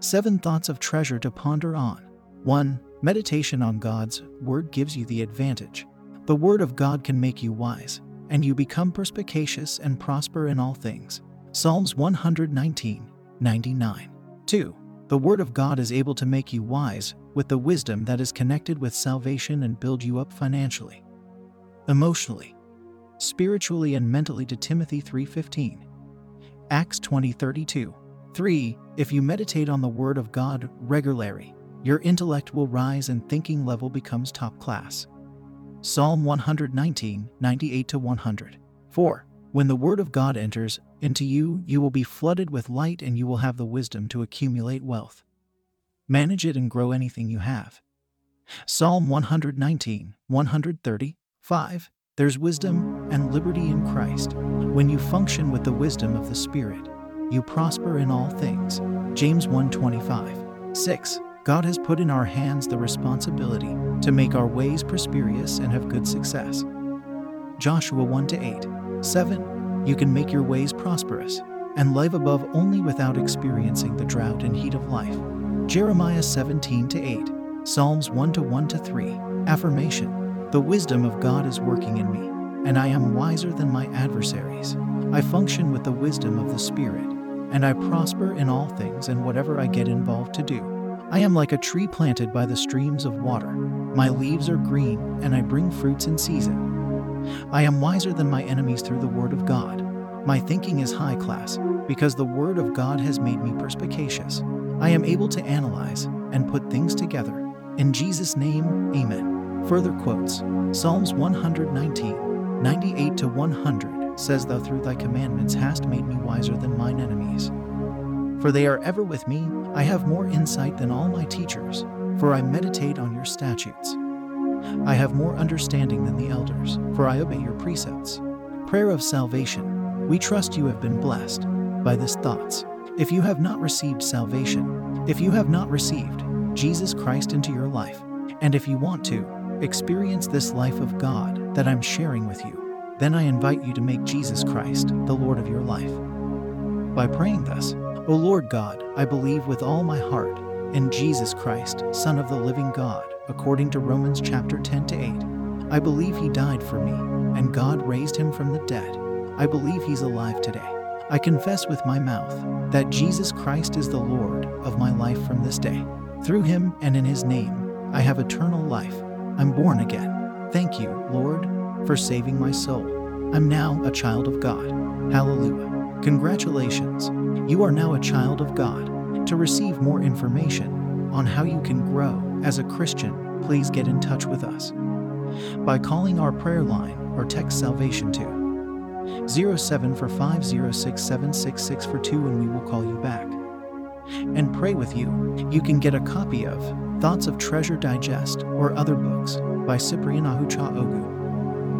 7 Thoughts of Treasure to Ponder On. 1. Meditation on God's Word gives you the advantage. The Word of God can make you wise, and you become perspicacious and prosper in all things. Psalms 119:99. 2. The Word of God is able to make you wise with the wisdom that is connected with salvation and build you up financially, emotionally, spiritually, and mentally. To Timothy 3:15. Acts 20:32. 3. If you meditate on the Word of God regularly, your intellect will rise and thinking level becomes top class. Psalm 119:98-100. 4. When the Word of God enters into you, you will be flooded with light and you will have the wisdom to accumulate wealth, manage it, and grow anything you have. Psalm 119:130. 5. There's wisdom and liberty in Christ. When you function with the wisdom of the Spirit, you prosper in all things. James 1:25. 6. God has put in our hands the responsibility to make our ways prosperious and have good success. Joshua 1:8. 7. You can make your ways prosperous and live above only without experiencing the drought and heat of life. Jeremiah 17:8. Psalms 1:1-3. Affirmation. The wisdom of God is working in me, and I am wiser than my adversaries. I function with the wisdom of the Spirit, and I prosper in all things and whatever I get involved to do. I am like a tree planted by the streams of water. My leaves are green, and I bring fruits in season. I am wiser than my enemies through the Word of God. My thinking is high class, because the Word of God has made me perspicacious. I am able to analyze and put things together. In Jesus' name, amen. Further quotes. Psalms 119:98-100 says, "Thou through thy commandments hast made me wiser than mine enemies. For they are ever with me. I have more insight than all my teachers, for I meditate on your statutes. I have more understanding than the elders, for I obey your precepts." Prayer of salvation. We trust you have been blessed by these thoughts. If you have not received salvation, if you have not received Jesus Christ into your life, and if you want to experience this life of God that I'm sharing with you, then I invite you to make Jesus Christ the Lord of your life by praying this. O Lord God, I believe with all my heart in Jesus Christ, Son of the living God, according to Romans chapter 10:8. I believe he died for me, and God raised him from the dead. I believe he's alive today. I confess with my mouth that Jesus Christ is the Lord of my life from this day. Through him and in his name, I have eternal life. I'm born again. Thank you, Lord, for saving my soul. I'm now a child of God. Hallelujah. Congratulations. You are now a child of God. To receive more information on how you can grow as a Christian, please get in touch with us by calling our prayer line or text salvation to 0745067664 and we will call you back and pray with you. You can get a copy of Thoughts of Treasure Digest or other books by Cyprian Ahuchaogu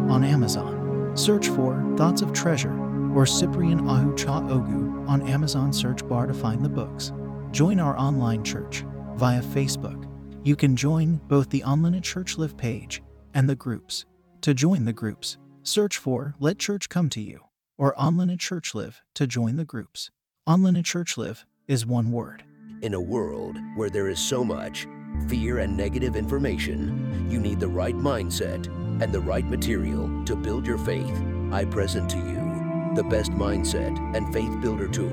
on Amazon. Search for Thoughts of Treasure or Cyprian Ahuchaogu on Amazon search bar to find the books. Join our online church via Facebook. You can join both the Online at Church Live page and the groups. To join the groups, search for Let Church Come to You or Online at Church Live to join the groups. Online at Church Live is one word. In a world where there is so much fear and negative information, you need the right mindset and the right material to build your faith. I present to you the best mindset and faith builder tool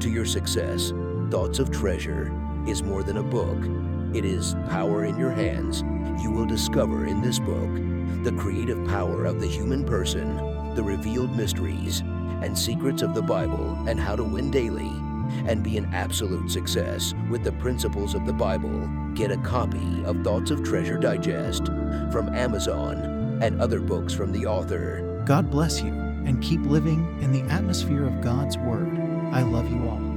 to your success. Thoughts of Treasure is more than a book. It is power in your hands. You will discover in this book the creative power of the human person, the revealed mysteries and secrets of the Bible, and how to win daily and be an absolute success with the principles of the Bible. Get a copy of Thoughts of Treasure Digest from Amazon and other books from the author. God bless you, and keep living in the atmosphere of God's Word. I love you all.